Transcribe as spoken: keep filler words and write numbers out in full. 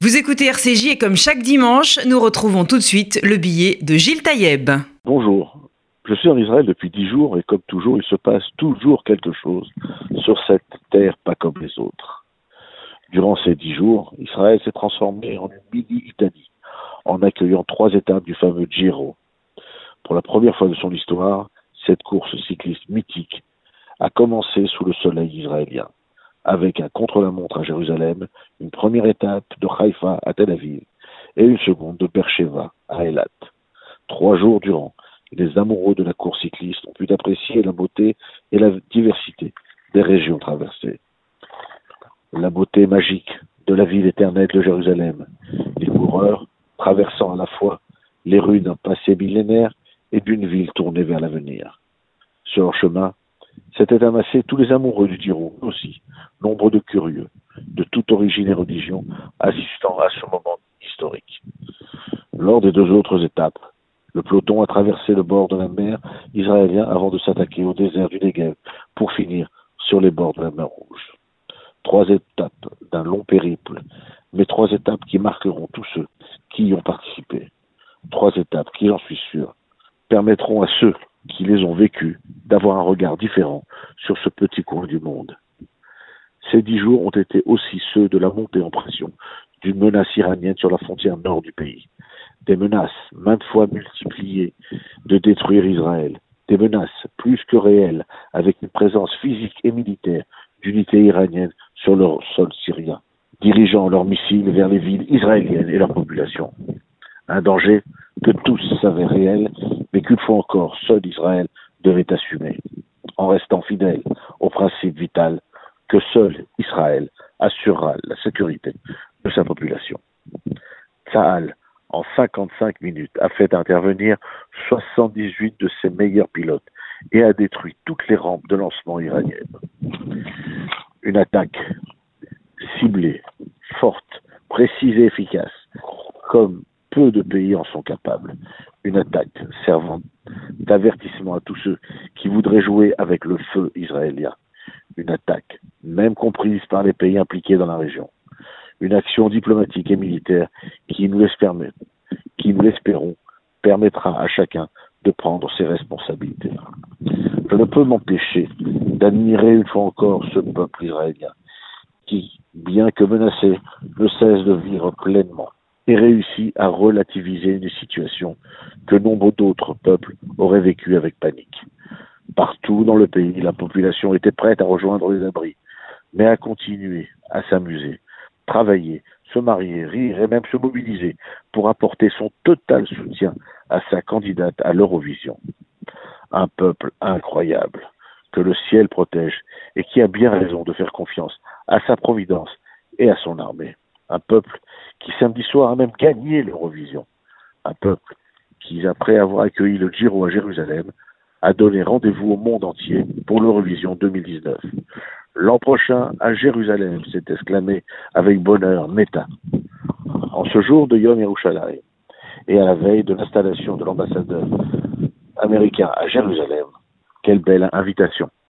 Vous écoutez R C J et comme chaque dimanche, nous retrouvons tout de suite le billet de Gilles Taïeb. Bonjour, je suis en Israël depuis dix jours et comme toujours, il se passe toujours quelque chose sur cette terre pas comme les autres. Durant ces dix jours, Israël s'est transformé en une mini-Italie, en accueillant trois étapes du fameux Giro. Pour la première fois de son histoire, cette course cycliste mythique a commencé sous le soleil israélien, avec un contre-la-montre à Jérusalem, une première étape de Haïfa à Tel Aviv et une seconde de Beersheva à Elat. Trois jours durant, les amoureux de la course cycliste ont pu apprécier la beauté et la diversité des régions traversées. La beauté magique de la ville éternelle de Jérusalem, les coureurs traversant à la fois les rues d'un passé millénaire et d'une ville tournée vers l'avenir. Sur leur chemin, s'étaient amassés tous les amoureux du Tirou, aussi, nombre de curieux, de toute origine et religion, assistant à ce moment historique. Lors des deux autres étapes, le peloton a traversé le bord de la mer israélien avant de s'attaquer au désert du Negev, pour finir sur les bords de la mer Rouge. Trois étapes d'un long périple, mais trois étapes qui marqueront tous ceux qui y ont participé. Trois étapes qui, j'en suis sûr, permettront à ceux qui les ont vécues d'avoir un regard différent sur ce petit coin du monde. Ces dix jours ont été aussi ceux de la montée en pression d'une menace iranienne sur la frontière nord du pays. Des menaces, maintes fois multipliées, de détruire Israël. Des menaces plus que réelles, avec une présence physique et militaire d'unités iraniennes sur leur sol syrien, dirigeant leurs missiles vers les villes israéliennes et leur population. Un danger que tous savaient réel, mais qu'une fois encore, seul Israël devait assumer, en restant fidèle au principe vital que seul Israël assurera la sécurité de sa population. Tsahal, en cinquante-cinq minutes, a fait intervenir soixante-dix-huit de ses meilleurs pilotes et a détruit toutes les rampes de lancement iraniennes. Une attaque ciblée, forte, précise et efficace, comme peu de pays en sont capables. Une attaque servant d'avertissement à tous ceux qui voudraient jouer avec le feu israélien. Une attaque, même comprise par les pays impliqués dans la région. Une action diplomatique et militaire qui, nous l'espérons, qui nous l'espérons, permettra à chacun de prendre ses responsabilités. Je ne peux m'empêcher d'admirer une fois encore ce peuple israélien qui, bien que menacé, ne cesse de vivre pleinement et réussit à relativiser une situation que nombre d'autres peuples auraient vécue avec panique. Partout dans le pays, la population était prête à rejoindre les abris, mais à continuer à s'amuser, travailler, se marier, rire et même se mobiliser pour apporter son total soutien à sa candidate à l'Eurovision. Un peuple incroyable, que le ciel protège et qui a bien raison de faire confiance à sa providence et à son armée. Un peuple qui samedi soir a même gagné l'Eurovision. Un peuple qui, après avoir accueilli le Giro à Jérusalem, a donné rendez-vous au monde entier pour l'Eurovision deux mille dix-neuf. L'an prochain, à Jérusalem, s'est exclamé avec bonheur Netta. En ce jour de Yom Yerushalayim et à la veille de l'installation de l'ambassadeur américain à Jérusalem, quelle belle invitation